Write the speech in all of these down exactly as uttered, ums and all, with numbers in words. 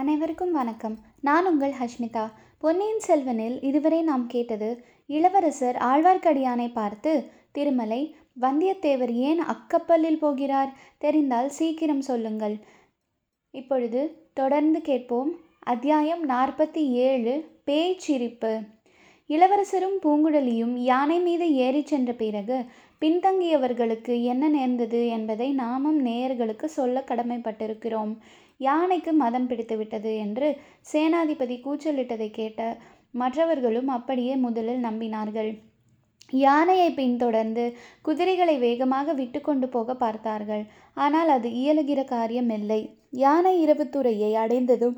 அனைவருக்கும் வணக்கம். நான் உங்கள் ஹஷ்மிதா. பொன்னியின் செல்வனில் இதுவரை நாம் கேட்டது இளவரசர் ஆழ்வார்க்கடியானை பார்த்து, திருமலை வந்தியத்தேவர் ஏன் அக்கப்பலில் போகிறார்? தெரிந்தால் சீக்கிரம் சொல்லுங்கள். இப்பொழுது தொடர்ந்து கேட்போம். அத்தியாயம் நாற்பத்தி ஏழு, பேய்ச்சிரிப்பு. இளவரசரும் பூங்குழலியும் யானை மீது ஏறி சென்ற பிறகு பின்தங்கியவர்களுக்கு என்ன நேர்ந்தது என்பதை நாமும் நேயர்களுக்கு சொல்ல கடமைப்பட்டிருக்கிறோம். யானைக்கு மதம் பிடித்து விட்டது என்று சேனாதிபதி கூச்சலிட்டதை கேட்ட மற்றவர்களும் அப்படியே முதலில் நம்பினார்கள். யானையை பின்தொடர்ந்து குதிரைகளை வேகமாக விட்டு கொண்டு போக பார்த்தார்கள். ஆனால் அது இயலுகிற காரியமில்லை. யானை இரவு துறையை அடைந்ததும்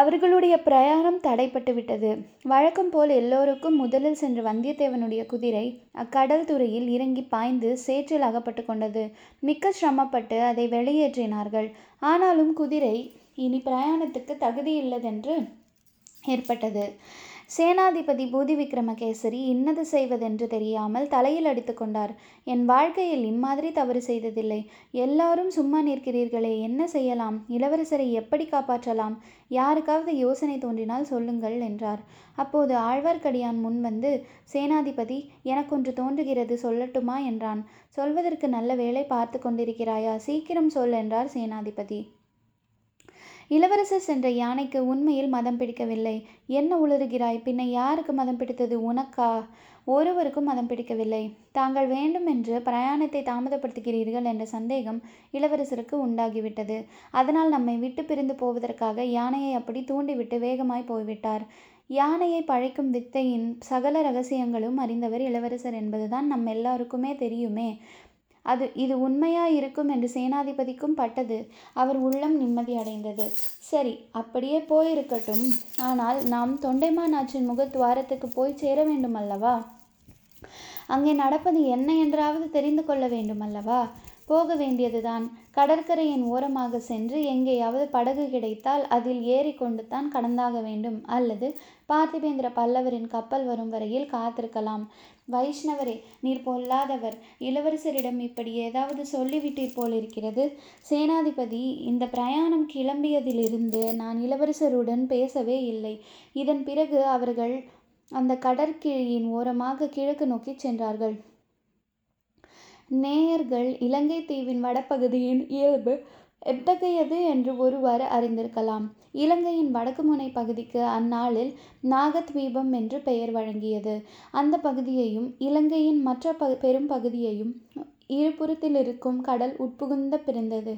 அவர்களுடைய பிரயாணம் தடைப்பட்டு விட்டது. வழக்கம் போல் எல்லோருக்கும் முதலில் சென்ற வந்தியத்தேவனுடைய குதிரை அக்கடல் துறையில் இறங்கி பாய்ந்து சேற்றில் அகப்பட்டு கொண்டது. மிக்க சிரமப்பட்டு அதை வெளியேற்றினார்கள். ஆனாலும் குதிரை இனி பிரயாணத்துக்கு தகுதியில்லதென்று ஏற்பட்டது. சேனாதிபதி பூதி விக்ரமகேசரி இன்னது செய்வதென்று தெரியாமல் தலையில் அடித்து கொண்டார். என் வாழ்க்கையில் இம்மாதிரி தவறு செய்ததில்லை. எல்லாரும் சும்மா நிற்கிறீர்களே, என்ன செய்யலாம்? இளவரசரை எப்படி காப்பாற்றலாம்? யாருக்காவது யோசனை தோன்றினால் சொல்லுங்கள் என்றார். அப்போது ஆழ்வார்க்கடியான் முன் வந்து, சேனாதிபதி, எனக்கொன்று தோன்றுகிறது, சொல்லட்டுமா என்றான். சொல்வதற்கு நல்ல வேளை பார்த்து கொண்டிருக்கிறாயா? சீக்கிரம் சொல் என்றார் சேனாதிபதி. இளவரசர் சென்ற யானைக்கு உண்மையில் மதம் பிடிக்கவில்லை. என்ன உளறுகிறாய்? பின்ன யாருக்கு மதம் பிடித்தது? உனக்கா? ஒருவருக்கும் மதம் பிடிக்கவில்லை. தாங்கள் வேண்டுமென்று பிரயாணத்தை தாமதப்படுத்துகிறீர்கள் என்ற சந்தேகம் இளவரசருக்கு உண்டாகிவிட்டது. அதனால் நம்மை விட்டு பிரிந்து போவதற்காக யானையை அப்படி தூண்டிவிட்டு வேகமாய் போய்விட்டார். யானையை பழைக்கும் வித்தையின் சகல ரகசியங்களும் அறிந்தவர் இளவரசர் என்பதுதான் நம் எல்லாருக்குமே தெரியுமே. அது இது உண்மையாயிருக்கும் என்று சேனாதிபதிக்கும் பட்டது. அவர் உள்ளம் நிம்மதி அடைந்தது. சரி, அப்படியே போயிருக்கட்டும். ஆனால் நாம் தொண்டைமான் ஆற்றின் முகத்வாரத்துக்கு போய் சேர வேண்டும் அல்லவா? அங்கே நடப்பது என்ன என்றாவது தெரிந்து கொள்ள வேண்டும் அல்லவா? போக வேண்டியதுதான். கடற்கரையின் ஓரமாக சென்று எங்கேயாவது படகு கிடைத்தால் அதில் ஏறி கொண்டு தான் கடந்தாக வேண்டும். அல்லது பார்த்திபேந்திர பல்லவரின் கப்பல் வரும் வரையில் காத்திருக்கலாம். வைஷ்ணவரே, நீர் பொல்லாதவர். இளவரசரிடம் இப்படி ஏதாவது சொல்லிவிட்டீர் போலிருக்கிறது. சேனாதிபதி, இந்த பிரயாணம் கிளம்பியதிலிருந்து நான் இளவரசருடன் பேசவே இல்லை. இதன் பிறகு அவர்கள் அந்த கடற்கரையின் ஓரமாக கிழக்கு நோக்கி சென்றார்கள். நேயர்கள் இலங்கை தீவின் வடபகுதியின் இயல்பு எத்தகையது என்று ஒருவாறு அறிந்திருக்கலாம். இலங்கையின் வடக்கு முனை பகுதிக்கு அந்நாளில் நாகத் தீபம் என்று பெயர் வழங்கியது. அந்த பகுதியையும் இலங்கையின் மற்ற ப பெரும் பகுதியையும் இருபுறத்திலிருக்கும் கடல் உட்புகுந்த பிறந்தது.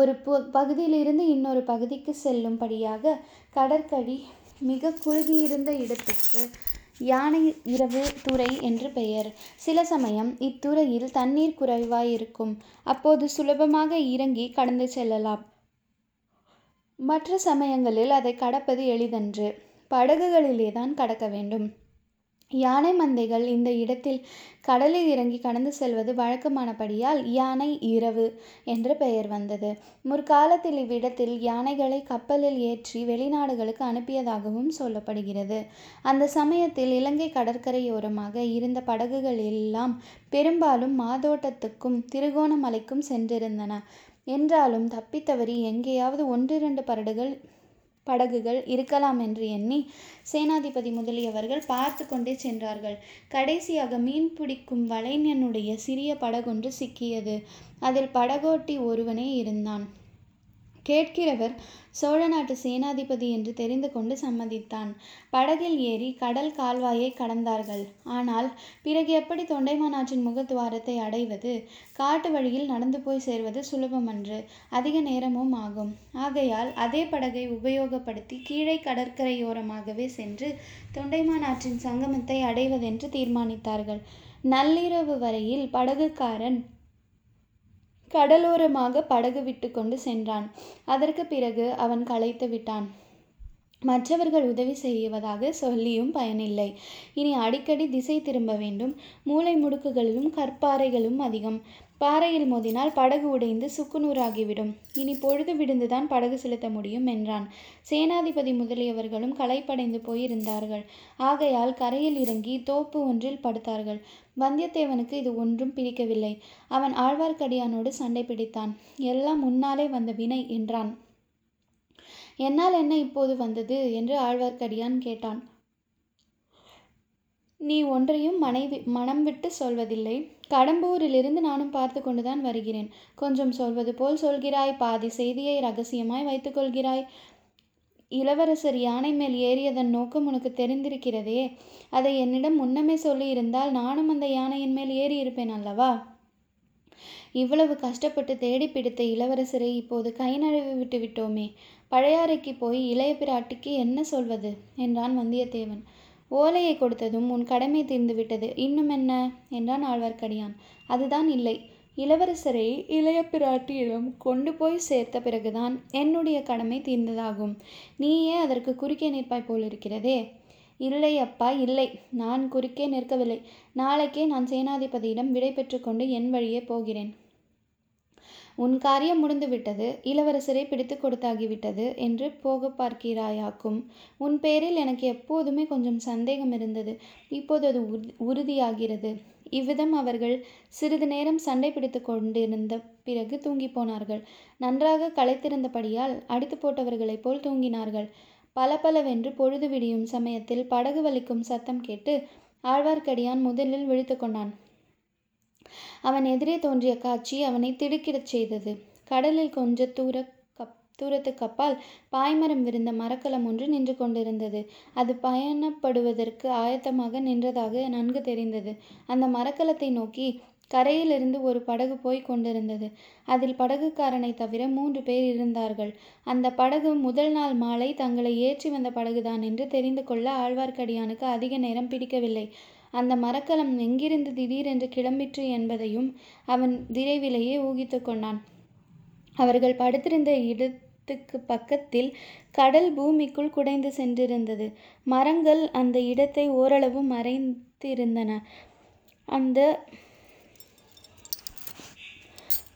ஒரு பு பகுதியிலிருந்து இன்னொரு பகுதிக்கு செல்லும்படியாக கடற்கரை மிக குறுகியிருந்த இடத்துக்கு யானை இரவு துறை என்று பெயர். சில சமயம் இத்துறையில் தண்ணீர் குறைவாயிருக்கும். அப்போது சுலபமாக இறங்கி கடந்து செல்லலாம். மற்ற சமயங்களில் அதை கடப்பது எளிதன்று. படகுகளிலே தான் கடக்க வேண்டும். யானை மந்தைகள் இந்த இடத்தில் கடலில் இறங்கி கடந்து செல்வது வழக்கமானபடியால் யானை இரவு என்று பெயர் வந்தது. முற்காலத்தில் இவ்விடத்தில் யானைகளை கப்பலில் ஏற்றி வெளிநாடுகளுக்கு அனுப்பியதாகவும் சொல்லப்படுகிறது. அந்த சமயத்தில் இலங்கை கடற்கரையோரமாக இருந்த படகுகள் எல்லாம் பெரும்பாலும் மாதோட்டத்துக்கும் திருகோணமலைக்கும் சென்றிருந்தன. என்றாலும் தப்பித்தவறி எங்கேயாவது ஒன்றிரண்டு பரடுகள் படகுகள் இருக்கலாம் என்று எண்ணி சேனாதிபதி முதலியவர்கள் பார்த்து கொண்டே சென்றார்கள். கடைசியாக மீன் பிடிக்கும் வலைஞனுடைய சிறிய படகொன்று சிக்கியது. அதில் படகோட்டி ஒருவனே இருந்தான். கேட்கிறவர் சோழ நாட்டு சேனாதிபதி என்று தெரிந்து கொண்டு சம்மதித்தான். படகில் ஏறி கடல் கால்வாயை கடந்தார்கள். ஆனால் பிறகு எப்படி தொண்டைமானாற்றின் முகத்வாரத்தை அடைவது? காட்டு வழியில் நடந்து போய் சேர்வது சுலபமன்று. அதிக நேரமும் ஆகும். ஆகையால் அதே படகை உபயோகப்படுத்தி கீழே கடற்கரையோரமாகவே சென்று தொண்டைமானாற்றின் சங்கமத்தை அடைவதென்று தீர்மானித்தார்கள். நள்ளிரவு வரையில் படகுக்காரன் கடலோரமாக படகு விட்டு கொண்டு சென்றான். அதற்கு பிறகு அவன் களைத்து விட்டான். மற்றவர்கள் உதவி செய்வதாக சொல்லியும் பயனில்லை. இனி அடிக்கடி திசை திரும்ப வேண்டும். மூளை முடுக்குகளிலும் கற்பாறைகளும் அதிகம். பாறையில் மோதினால் படகு உடைந்து சுக்குநூறாகிவிடும். இனி பொழுது விடுந்துதான் படகு செலுத்த முடியும் என்றான். சேனாதிபதி முதலியவர்களும் களைப்படைந்து போயிருந்தார்கள். ஆகையால் கரையில் இறங்கி தோப்பு ஒன்றில் படுத்தார்கள். வந்தியத்தேவனுக்கு இது ஒன்றும் பிடிக்கவில்லை. அவன் ஆழ்வார்க்கடியானோடு சண்டை பிடித்தான். எல்லாம் முன்னாலே வந்த வினை என்றான். என்னால் என்ன இப்போது வந்தது என்று ஆழ்வார்க்கடியான் கேட்டான். நீ ஒன்றையும் மனைவி மனம் விட்டு சொல்வதில்லை. கடம்பூரிலிருந்து நானும் பார்த்து கொண்டுதான் வருகிறேன். கொஞ்சம் சொல்வது போல் சொல்கிறாய், பாதி செய்தியை ரகசியமாய் வைத்துக்கொள்கிறாய். இளவரசர் யானை மேல் ஏறியதன் நோக்கம் உனக்கு தெரிந்திருக்கிறதே, அதை என்னிடம் முன்னமே சொல்லியிருந்தால் நானும் அந்த யானையின் மேல் ஏறி இருப்பேன் அல்லவா? இவ்வளவு கஷ்டப்பட்டு தேடி பிடித்த இளவரசரை இப்போது கை நழுவி விட்டு விட்டோமே. பழையாறைக்கு போய் இளைய பிராட்டிக்கு என்ன சொல்வது என்றான் வந்தியத்தேவன். ஓலையை கொடுத்ததும் உன் கடமை தீர்ந்து விட்டது, இன்னும் என்ன என்றான் ஆழ்வார்க்கடியான். அதுதான், இல்லை, இளவரசரை இளைய பிராட்டியிடம் கொண்டு போய் சேர்த்த பிறகுதான் என்னுடைய கடமை தீர்ந்ததாகும். நீயே அதற்கு குறுக்கே நிற்பாய் போலிருக்கிறதே. இல்லை அப்பா, இல்லை, நான் குறுக்கே நிற்கவில்லை. நாளைக்கே நான் சேனாதிபதியிடம் விடை பெற்று கொண்டு என் வழியே போகிறேன். உன் காரியம் முடிந்துவிட்டது, இளவரசரை பிடித்து கொடுத்தாகிவிட்டது என்று போக பார்க்கிறாயாக்கும். உன் பேரில் எனக்கு எப்போதுமே கொஞ்சம் சந்தேகம் இருந்தது, இப்போது அது உறுதியாகிறது. இவ்விதம் அவர்கள் சிறிது நேரம் சண்டை பிடித்து கொண்டிருந்த பிறகு தூங்கி போனார்கள். நன்றாக களைத்திருந்தபடியால் அடித்து போட்டவர்களைப் போல் தூங்கினார்கள். பல பலவென்று பொழுது விடியும் சமயத்தில் படகு வலிக்கும் சத்தம் கேட்டு ஆழ்வார்க்கடியான் முதலில் விழித்து கொண்டான். அவன் எதிரே தோன்றிய காட்சி அவனை திடுக்கிடச் செய்தது. கடலில் கொஞ்ச தூர கப் தூரத்துக்கப்பால் பாய்மரம் விரிந்த மரக்கலம் ஒன்று நின்று கொண்டிருந்தது. அது பயணப்படுவதற்கு ஆயத்தமாக நின்றதாக நன்கு தெரிந்தது. அந்த மரக்கலத்தை நோக்கி கரையிலிருந்து ஒரு படகு போய் கொண்டிருந்தது. அதில் படகுக்காரனை தவிர மூன்று பேர் இருந்தார்கள். அந்த படகு முதல் நாள் மாலை தங்களை ஏற்றி வந்த படகுதான் என்று தெரிந்து கொள்ள ஆழ்வார்க்கடியானுக்கு அதிக நேரம் பிடிக்கவில்லை. அந்த மரக்கலம் எங்கிருந்து திடீரென்று கிளம்பிற்று என்பதையும் அவன் விரைவிலேயே ஊகித்து கொண்டான். அவர்கள் படுத்திருந்த இடத்துக்கு பக்கத்தில் கடல் பூமிக்குள் குடைந்து சென்றிருந்தது. மரங்கள் அந்த இடத்தை ஓரளவு மறைந்திருந்தன. அந்த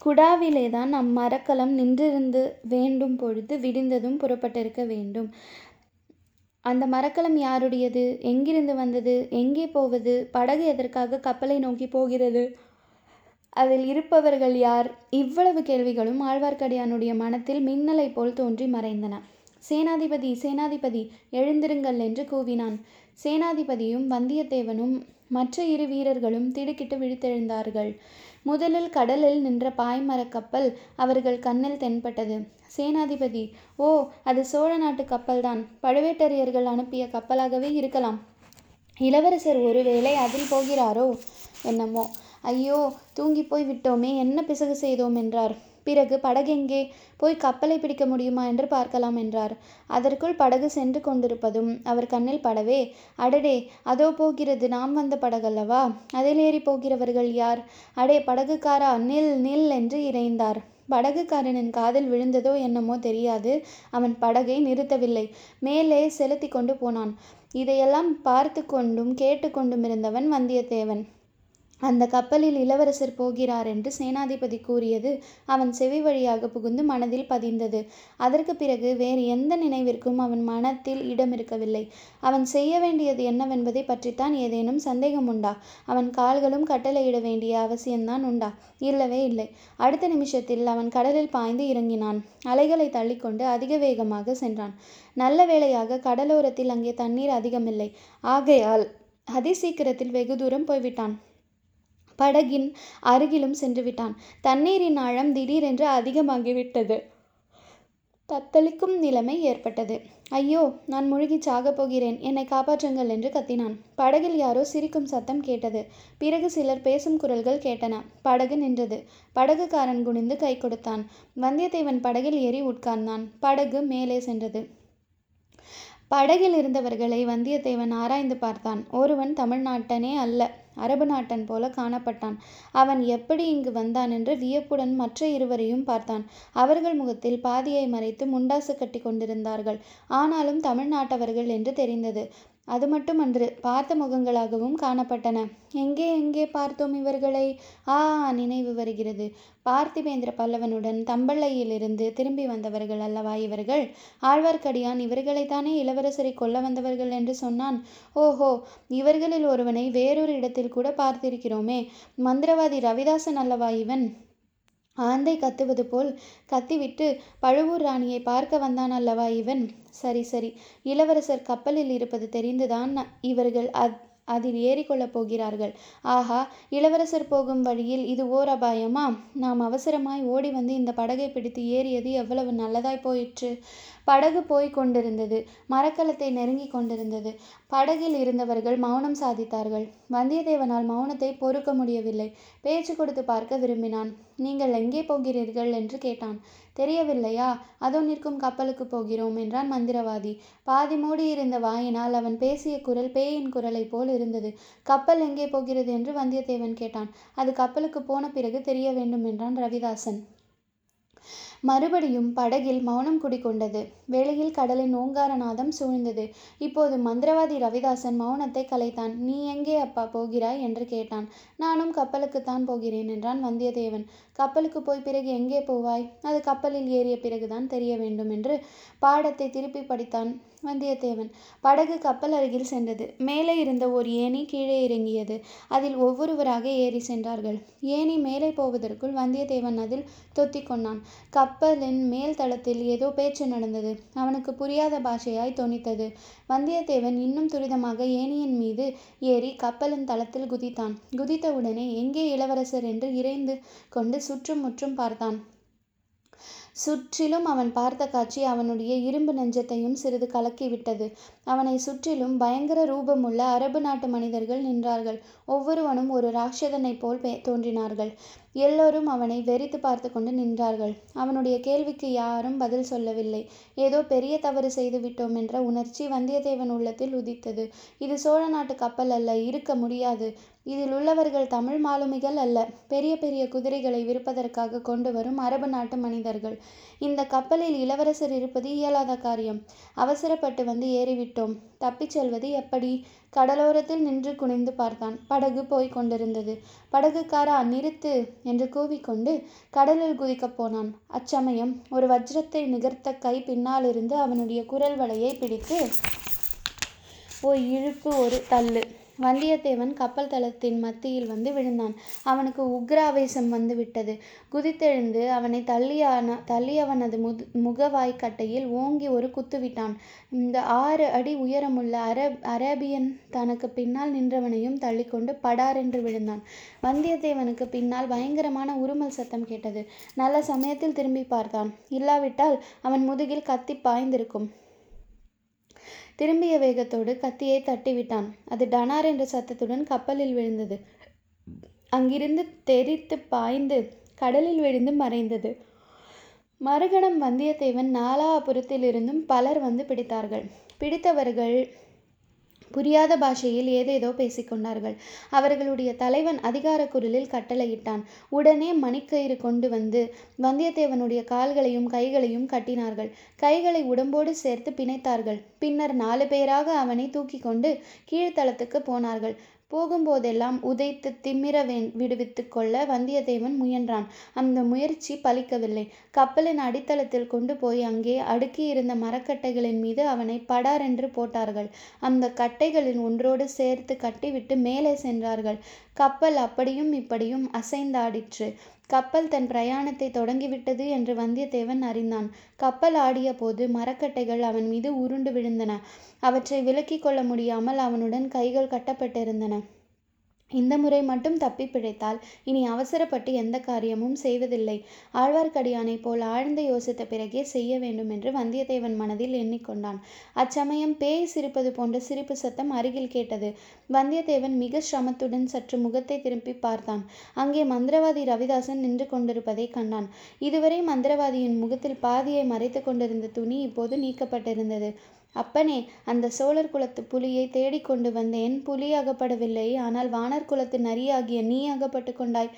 குடாவிலே தான் அம்மரக்கலம் நின்றிருந்து வேண்டும் பொழுது விடிந்ததும் புறப்பட்டிருக்க வேண்டும். அந்த மரக்கலம் யாருடையது, எங்கிருந்து வந்தது, எங்கே போவது, படகு எதற்காக கப்பலை நோக்கி போகிறது, அதில் இருப்பவர்கள் யார், இவ்வளவு கேள்விகளும் ஆழ்வார்க்கடியானுடைய மனத்தில் மின்னலை போல் தோன்றி மறைந்தன. சேனாதிபதி, சேனாதிபதி, எழுந்திருங்கள் என்று கூவினான். சேனாதிபதியும் வந்தியத்தேவனும் மற்ற இரு வீரர்களும் திடுக்கிட்டு விழித்தெழுந்தார்கள். முதலில் கடலில் நின்ற பாய்மரக் கப்பல் அவர்கள் கண்ணில் தென்பட்டது. சேனாதிபதி, ஓ, அது சோழ நாட்டு கப்பல்தான், பழுவேட்டரையர்கள் அனுப்பிய கப்பலாகவே இருக்கலாம். இளவரசர் ஒருவேளை அதில் போகிறாரோ என்னமோ. ஐயோ, தூங்கி போய் விட்டோமே, என்ன பிசகு செய்தோம் என்றார். பிறகு படகெங்கே, போய் கப்பலை பிடிக்க முடியுமா என்று பார்க்கலாம் என்றார். அதற்குள் படகு சென்று கொண்டிருப்பதும் அவர் கண்ணில் படவே, அடடே, அதோ போகிறது நாம் வந்த படகல்லவா, அதில் ஏறி போகிறவர்கள் யார், அடே படகுக்காரா, நில் நில் என்று இறைந்தார். படகுக்காரனின் காதில் விழுந்ததோ என்னமோ தெரியாது, அவன் படகை நிறுத்தவில்லை, மேலே செலுத்தி கொண்டு போனான். இதையெல்லாம் பார்த்து கொண்டும் கேட்டு கொண்டும் இருந்தவன் வந்தியத்தேவன். அந்த கப்பலில் இளவரசர் போகிறார் என்று சேனாதிபதி கூறியது அவன் செவி வழியாக புகுந்து மனதில் பதிந்தது. அதற்கு பிறகு வேறு எந்த நினைவிற்கும் அவன் மனத்தில் இடம் இருக்கவில்லை. அவன் செய்ய வேண்டியது என்னவென்பதை பற்றித்தான் ஏதேனும் சந்தேகம் உண்டா? அவன் கால்களும் கட்டளையிட வேண்டிய அவசியம்தான் உண்டா? இல்லவே இல்லை. அடுத்த நிமிஷத்தில் அவன் கடலில் பாய்ந்து இறங்கினான். அலைகளை தள்ளிக்கொண்டு அதிக வேகமாக சென்றான். நல்ல வேளையாக கடலோரத்தில் அங்கே தண்ணீர் அதிகமில்லை. ஆகையால் அதிசீக்கிரத்தில் வெகு தூரம் போய்விட்டான். படகின் அருகிலும் சென்று விட்டான். தண்ணீரின் ஆழம் திடீரென்று அதிகமாகிவிட்டது. தத்தளிக்கும் நிலைமை ஏற்பட்டது. ஐயோ, நான் முழுகி சாகப் போகிறேன், என்னை காப்பாற்றுங்கள் என்று கத்தினான். படகில் யாரோ சிரிக்கும் சத்தம் கேட்டது. பிறகு சிலர் பேசும் குரல்கள் கேட்டன. படகு நின்றது. படகுக்காரன் குனிந்து கை கொடுத்தான். வந்தியத்தேவன் படகில் ஏறி உட்கார்ந்தான். படகு மேலே சென்றது. படகில் இருந்தவர்களை வந்தியத்தேவன் ஆராய்ந்து பார்த்தான். ஒருவன் தமிழ்நாட்டனே அல்ல, அரபு நாட்டன் போல காணப்பட்டான். அவன் எப்படி இங்கு வந்தான் என்று வியப்புடன் மற்ற இருவரையும் பார்த்தான். அவர்கள் முகத்தில் பாதியை மறைத்து முண்டாசு கட்டி கொண்டிருந்தார்கள். ஆனாலும் தமிழ்நாட்டவர்கள் என்று தெரிந்தது. அது மட்டுமன்று, பார்த்த முகங்களாகவும் காணப்பட்டன. எங்கே எங்கே பார்த்தோம் இவர்களை? ஆ, நினைவு வருகிறது. பார்த்திபேந்திர பல்லவனுடன் தம்பள்ளையிலிருந்து திரும்பி வந்தவர்கள் அல்லவா இவர்கள்? ஆழ்வார்க்கடியான் இவர்களைத்தானே இளவரசரை கொல்ல வந்தவர்கள் என்று சொன்னான். ஓஹோ, இவர்களில் ஒருவனை வேறொரு இடத்தில் கூட பார்த்திருக்கிறோமே. மந்திரவாதி ரவிதாசன் அல்லவா இவன்? ஆந்தை கத்துவது போல் கத்திவிட்டு பழுவூர் ராணியை பார்க்க வந்தான் அல்லவா இவன்? சரி சரி, இளவரசர் கப்பலில் இருப்பது தெரிந்துதான் இவர்கள் அத் அதில் ஏறிக்கொள்ளப் போகிறார்கள். ஆஹா, இளவரசர் போகும் வழியில் இது ஓர் அபாயமா? நாம் அவசரமாய் ஓடி வந்து இந்த படகை பிடித்து ஏறியது எவ்வளவு நல்லதாய் போயிற்று. படகு போய் கொண்டிருந்தது, மரக்கலத்தை நெருங்கி கொண்டிருந்தது. படகில் இருந்தவர்கள் மௌனம் சாதித்தார்கள். வந்தியத்தேவனால் மௌனத்தை பொறுக்க முடியவில்லை. பேச்சு கொடுத்து பார்க்க விரும்பினான். நீங்கள் எங்கே போகிறீர்கள் என்று கேட்டான். தெரியவில்லையா? அதோ நிற்கும் கப்பலுக்கு போகிறோம் என்றான் மந்திரவாதி. பாதி மூடி இருந்த வாயினால் அவன் பேசிய குரல் பேயின் குரலை போல் இருந்தது. கப்பல் எங்கே போகிறது என்று வந்தியத்தேவன் கேட்டான். அது கப்பலுக்கு போன பிறகு தெரிய வேண்டும் என்றான் ரவிதாசன். மறுபடியும் படகில் மௌனம் குடிக்கொண்டது. வெளியில் கடலின் ஓங்காரநாதம் சூழ்ந்தது. இப்போது மந்திரவாதி ரவிதாசன் மௌனத்தை கலைத்தான். நீ எங்கே அப்பா போகிறாய் என்று கேட்டான். நானும் கப்பலுக்குத்தான் போகிறேன் என்றான் வந்தியத்தேவன். கப்பலுக்கு போய் பிறகு எங்கே போவாய்? அது கப்பலில் ஏறிய பிறகுதான் தெரிய வேண்டும் என்று பாடத்தை திருப்பி படித்தான் வந்தியத்தேவன். படகு கப்பல் அருகில் சென்றது. மேலே இருந்த ஒரு ஏணி கீழே இறங்கியது. அதில் ஒவ்வொருவராக ஏறி சென்றார்கள். ஏணி மேலே போவதற்குள் வந்தியத்தேவன் அதில் தொத்திக் கொண்டான். கப்பலின் மேல் தளத்தில் ஏதோ பேச்சு நடந்தது. அவனுக்கு புரியாத பாஷையாய் தொனித்தது. வந்தியத்தேவன் இன்னும் துரிதமாக ஏணியின் மீது ஏறி கப்பலின் தளத்தில் குதித்தான். குதித்தவுடனே எங்கே இளவரசர் என்று இறைந்து கொண்டு சுற்றும் முற்றும் பார்த்தான். சுற்றிலும் அவன் பார்த்த காட்சி அவனுடைய இரும்பு நெஞ்சத்தையும் சிறிது கலக்கிவிட்டது. அவனை சுற்றிலும் பயங்கர ரூபமுள்ள அரபு நாட்டு மனிதர்கள் நின்றார்கள். ஒவ்வொருவனும் ஒரு ராட்சதனை போல் தோன்றினார்கள். எல்லோரும் அவனை வெறித்து பார்த்து கொண்டு நின்றார்கள். அவனுடைய கேள்விக்கு யாரும் பதில் சொல்லவில்லை. ஏதோ பெரிய தவறு செய்து விட்டோம் என்ற உணர்ச்சி வந்தியத்தேவன் உள்ளத்தில் உதித்தது. இது சோழ நாட்டு கப்பல் அல்ல, இருக்க முடியாது. இதில் உள்ளவர்கள் தமிழ் மாலுமிகள் அல்ல, பெரிய பெரிய குதிரைகளை விற்பதற்காக கொண்டு வரும் அரபு நாட்டு மனிதர்கள். இந்த கப்பலில் இளவரசர் இருப்பது இயலாத காரியம். அவசரப்பட்டு வந்து ஏறிவிட்டோம். தப்பிச் செல்வது எப்படி? கடலோரத்தில் நின்று குனிந்து பார்த்தான். படகு போய் கொண்டிருந்தது. படகுக்காரா, நிறுத்து என்று கூவிக்கொண்டு கடலில் குதிக்கப் போனான். அச்சமயம் ஒரு வஜ்ரத்தை நிகர்த்த கை பின்னாலிருந்து அவனுடைய குரல் வலையை பிடித்து ஓர் இழுப்பு, ஒரு தள்ளு. வந்தியத்தேவன் கப்பல் தளத்தின் மத்தியில் வந்து விழுந்தான். அவனுக்கு உக்ராவேசம் வந்துவிட்டது. குதித்தெழுந்து அவனை தள்ளியான தள்ளியவனது முது முகவாய்க்கட்டையில் ஓங்கி ஒரு குத்துவிட்டான். இந்த ஆறு அடி உயரமுள்ள அரப் அரேபியன் தனக்கு பின்னால் நின்றவனையும் தள்ளிக்கொண்டு படாரென்று விழுந்தான். வந்தியத்தேவனுக்கு பின்னால் பயங்கரமான உருமல் சத்தம் கேட்டது. நல்ல சமயத்தில் திரும்பி பார்த்தான். இல்லாவிட்டால் அவன் முதுகில் கத்தி பாய்ந்திருக்கும். திரும்பிய வேகத்தோடு கத்தியை தட்டிவிட்டான். அது டனார் என்ற சத்தத்துடன் கப்பலில் விழுந்தது. அங்கிருந்து தெரித்து பாய்ந்து கடலில் விழுந்து மறைந்தது. மறுகணம் வந்தியத்தேவன் நாலாபுரத்தில் இருந்தும் பலர் வந்து பிடித்தார்கள். பிடித்தவர்கள் புரியாத பாஷையில் ஏதேதோ பேசிக்கொண்டார்கள். அவர்களுடைய தலைவன் அதிகார குரலில் கட்டளையிட்டான். உடனே மணிக்கயிறு கொண்டு வந்து வந்தியத்தேவனுடைய கால்களையும் கைகளையும் கட்டினார்கள். கைகளை உடம்போடு சேர்த்து பிணைத்தார்கள். பின்னர் நாலு பேராக அவனை தூக்கி கொண்டு கீழ்த்தளத்துக்கு போனார்கள். போகும்போதெல்லாம் உதைத்து திமிர வே விடுவித்து கொள்ள வந்தியத்தேவன் முயன்றான். அந்த முயற்சி பலிக்கவில்லை. கப்பலின் அடித்தளத்தில் கொண்டு போய் அங்கே அடுக்கியிருந்த மரக்கட்டைகளின் மீது அவனை படாரென்று போட்டார்கள். அந்த கட்டைகளின் ஒன்றோடு சேர்த்து கட்டிவிட்டு மேலே சென்றார்கள். கப்பல் அப்படியும் இப்படியும் அசைந்தாடிற்று. கப்பல் தன் பிரயாணத்தை தொடங்கிவிட்டது என்று வந்தியத்தேவன் அறிந்தான். கப்பல் ஆடிய போது மரக்கட்டைகள் அவன் மீது உருண்டு விழுந்தன. அவற்றை விலக்கிக் கொள்ள முடியாமல் அவனுடன் கைகள் கட்டப்பட்டிருந்தன. இந்த முறை மட்டும் தப்பி பிழைத்தால் இனி அவசரப்பட்டு எந்த காரியமும் செய்வதில்லை. ஆழ்வார்க்கடியானை போல் ஆழ்ந்து யோசித்த பிறகே செய்ய வேண்டும் என்று வந்தியத்தேவன் மனதில் எண்ணிக்கொண்டான். அச்சமயம் பேய் சிரிப்பது போன்ற சிரிப்பு சத்தம் அருகில் கேட்டது. வந்தியத்தேவன் மிக சிரமத்துடன் சற்று முகத்தை திரும்பி பார்த்தான். அங்கே மந்திரவாதி ரவிதாசன் நின்று கொண்டிருப்பதை கண்டான். இதுவரை மந்திரவாதியின் முகத்தில் பாதியை மறைத்து கொண்டிருந்த துணி இப்போது நீக்கப்பட்டிருந்தது. அப்பனே, அந்த சோழர் குலத்து புலியை தேடிக்கொண்டு வந்தேன். புலி அகப்படவில்லை, ஆனால் வானர் குலத்து நரியாகிய நீ அகப்பட்டு கொண்டாய்.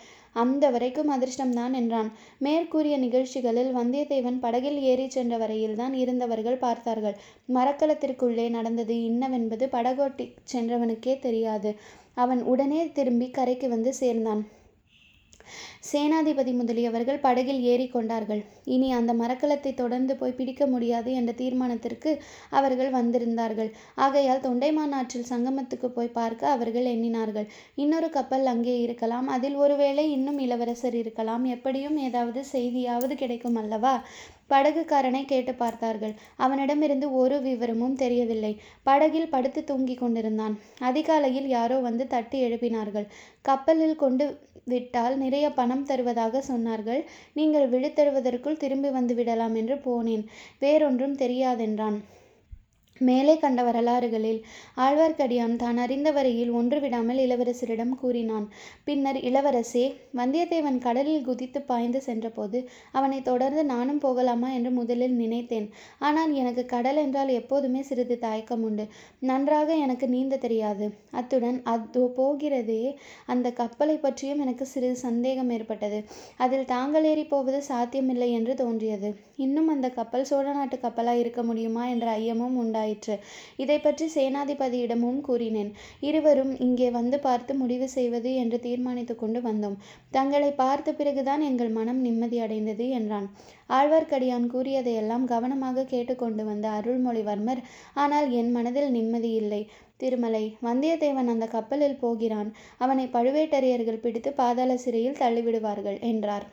அந்த வரைக்கும் அதிர்ஷ்டம்தான் என்றான். மேற்கூறிய நிகழ்ச்சிகளில் வந்தியத்தேவன் படகில் ஏறி சென்ற வரையில்தான் இருந்தவர்கள் பார்த்தார்கள். மரக்கலத்திற்குள்ளே நடந்தது இன்னவென்பது படகோட்டி சென்றவனுக்கே தெரியாது. அவன் உடனே திரும்பி கரைக்கு வந்து சேர்ந்தான். சேனாதிபதி முதலியவர்கள் படகில் ஏறி கொண்டார்கள். இனி அந்த மரக்கலத்தை தொடர்ந்து போய் பிடிக்க முடியாது என்ற தீர்மானத்திற்கு அவர்கள் வந்திருந்தார்கள். ஆகையால் தொண்டைமான் ஆற்றில் சங்கமத்துக்கு போய் பார்க்க அவர்கள் எண்ணினார்கள். இன்னொரு கப்பல் அங்கே இருக்கலாம், அதில் ஒருவேளை இன்னும் இளவரசர் இருக்கலாம். எப்படியும் ஏதாவது செய்தியாவது கிடைக்கும் அல்லவா? படகுக்காரனை கேட்டு பார்த்தார்கள். அவனிடமிருந்து ஒரு விவரமும் தெரியவில்லை. படகில் படுத்து தூங்கி கொண்டிருந்தான். அதிகாலையில் யாரோ வந்து தட்டி எழுப்பினார்கள். கப்பலில் கொண்டு விட்டால் நிறைய பணம் தருவதாக சொன்னார்கள். நீங்கள் விழித்தெழுவதற்குள் திரும்பி வந்து விடலாம் என்று போனேன். வேறொன்றும் தெரியாதென்றான். மேலே கண்ட வரலாறுகளில் ஆழ்வார்க்கடியான் தான் அறிந்த வரையில் ஒன்று விடாமல் இளவரசரிடம் கூறினான். பின்னர், இளவரசே, வந்தியத்தேவன் கடலில் குதித்து பாய்ந்து சென்றபோது அவனை தொடர்ந்து நானும் போகலாமா என்று முதலில் நினைத்தேன். ஆனால் எனக்கு கடல் என்றால் எப்போதுமே சிறிது தயக்கம் உண்டு. நன்றாக எனக்கு நீந்த தெரியாது. அத்துடன் அதோ போகிறதே அந்த கப்பலை பற்றியும் எனக்கு சிறிது சந்தேகம் ஏற்பட்டது. அதில் தாங்கள் ஏறி போவது சாத்தியமில்லை என்று தோன்றியது. இன்னும் அந்த கப்பல் சோழ நாட்டு கப்பலாக இருக்க முடியுமா என்ற ஐயமும் உண்டாயிற்று. இதை பற்றி சேனாதிபதியிடமும் கூறினேன். இருவரும் இங்கே வந்து பார்த்து முடிவு செய்வது என்று தீர்மானித்து கொண்டு வந்தோம். தங்களை பார்த்த பிறகுதான் எங்கள் மனம் நிம்மதியடைந்தது என்றான். ஆழ்வார்க்கடியான் கூறியதையெல்லாம் கவனமாக கேட்டுக்கொண்டு வந்த அருள்மொழிவர்மர், ஆனால் என் மனதில் நிம்மதி இல்லை திருமலை. வந்தியத்தேவன் அந்த கப்பலில் போகிறான். அவனை பழுவேட்டரையர்கள் பிடித்து பாதாள சிறையில் தள்ளிவிடுவார்கள் என்றார்.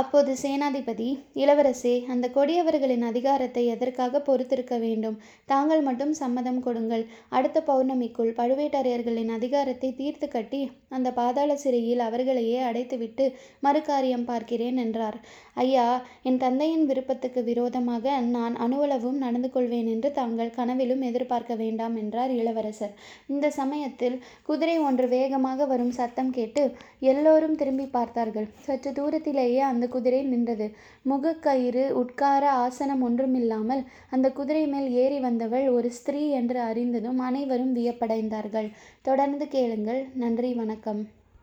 அப்போது சேனாதிபதி, இளவரசே, அந்த கொடியவர்களின் அதிகாரத்தை எதற்காக பொறுத்திருக்க வேண்டும்? தாங்கள் மட்டும் சம்மதம் கொடுங்கள். அடுத்த பௌர்ணமிக்குள் பழுவேட்டரையர்களின் அதிகாரத்தை தீர்த்து கட்டி அந்த பாதாள சிறையில் அவர்களையே அடைத்துவிட்டு மறுகாரியம் பார்க்கிறேன் என்றார். ஐயா, என் தந்தையின் விருப்பத்துக்கு விரோதமாக நான் அணுவளவும் நடந்து கொள்வேன் என்று தாங்கள் கனவிலும் எதிர்பார்க்க வேண்டாம் என்றார் இளவரசர். இந்த சமயத்தில் குதிரை ஒன்று வேகமாக வரும் சத்தம் கேட்டு எல்லோரும் திரும்பி பார்த்தார்கள். சற்று தூரத்திலேயே அந்த குதிரை நின்றது. முகக்கயிறு, உட்கார ஆசனம் ஒன்றுமில்லாமல் அந்த குதிரை மேல் ஏறி வந்தவள் ஒரு ஸ்திரீ என்று அறிந்ததும் அனைவரும் வியப்படைந்தார்கள். தொடர்ந்து கேளுங்கள். நன்றி, வணக்கம்.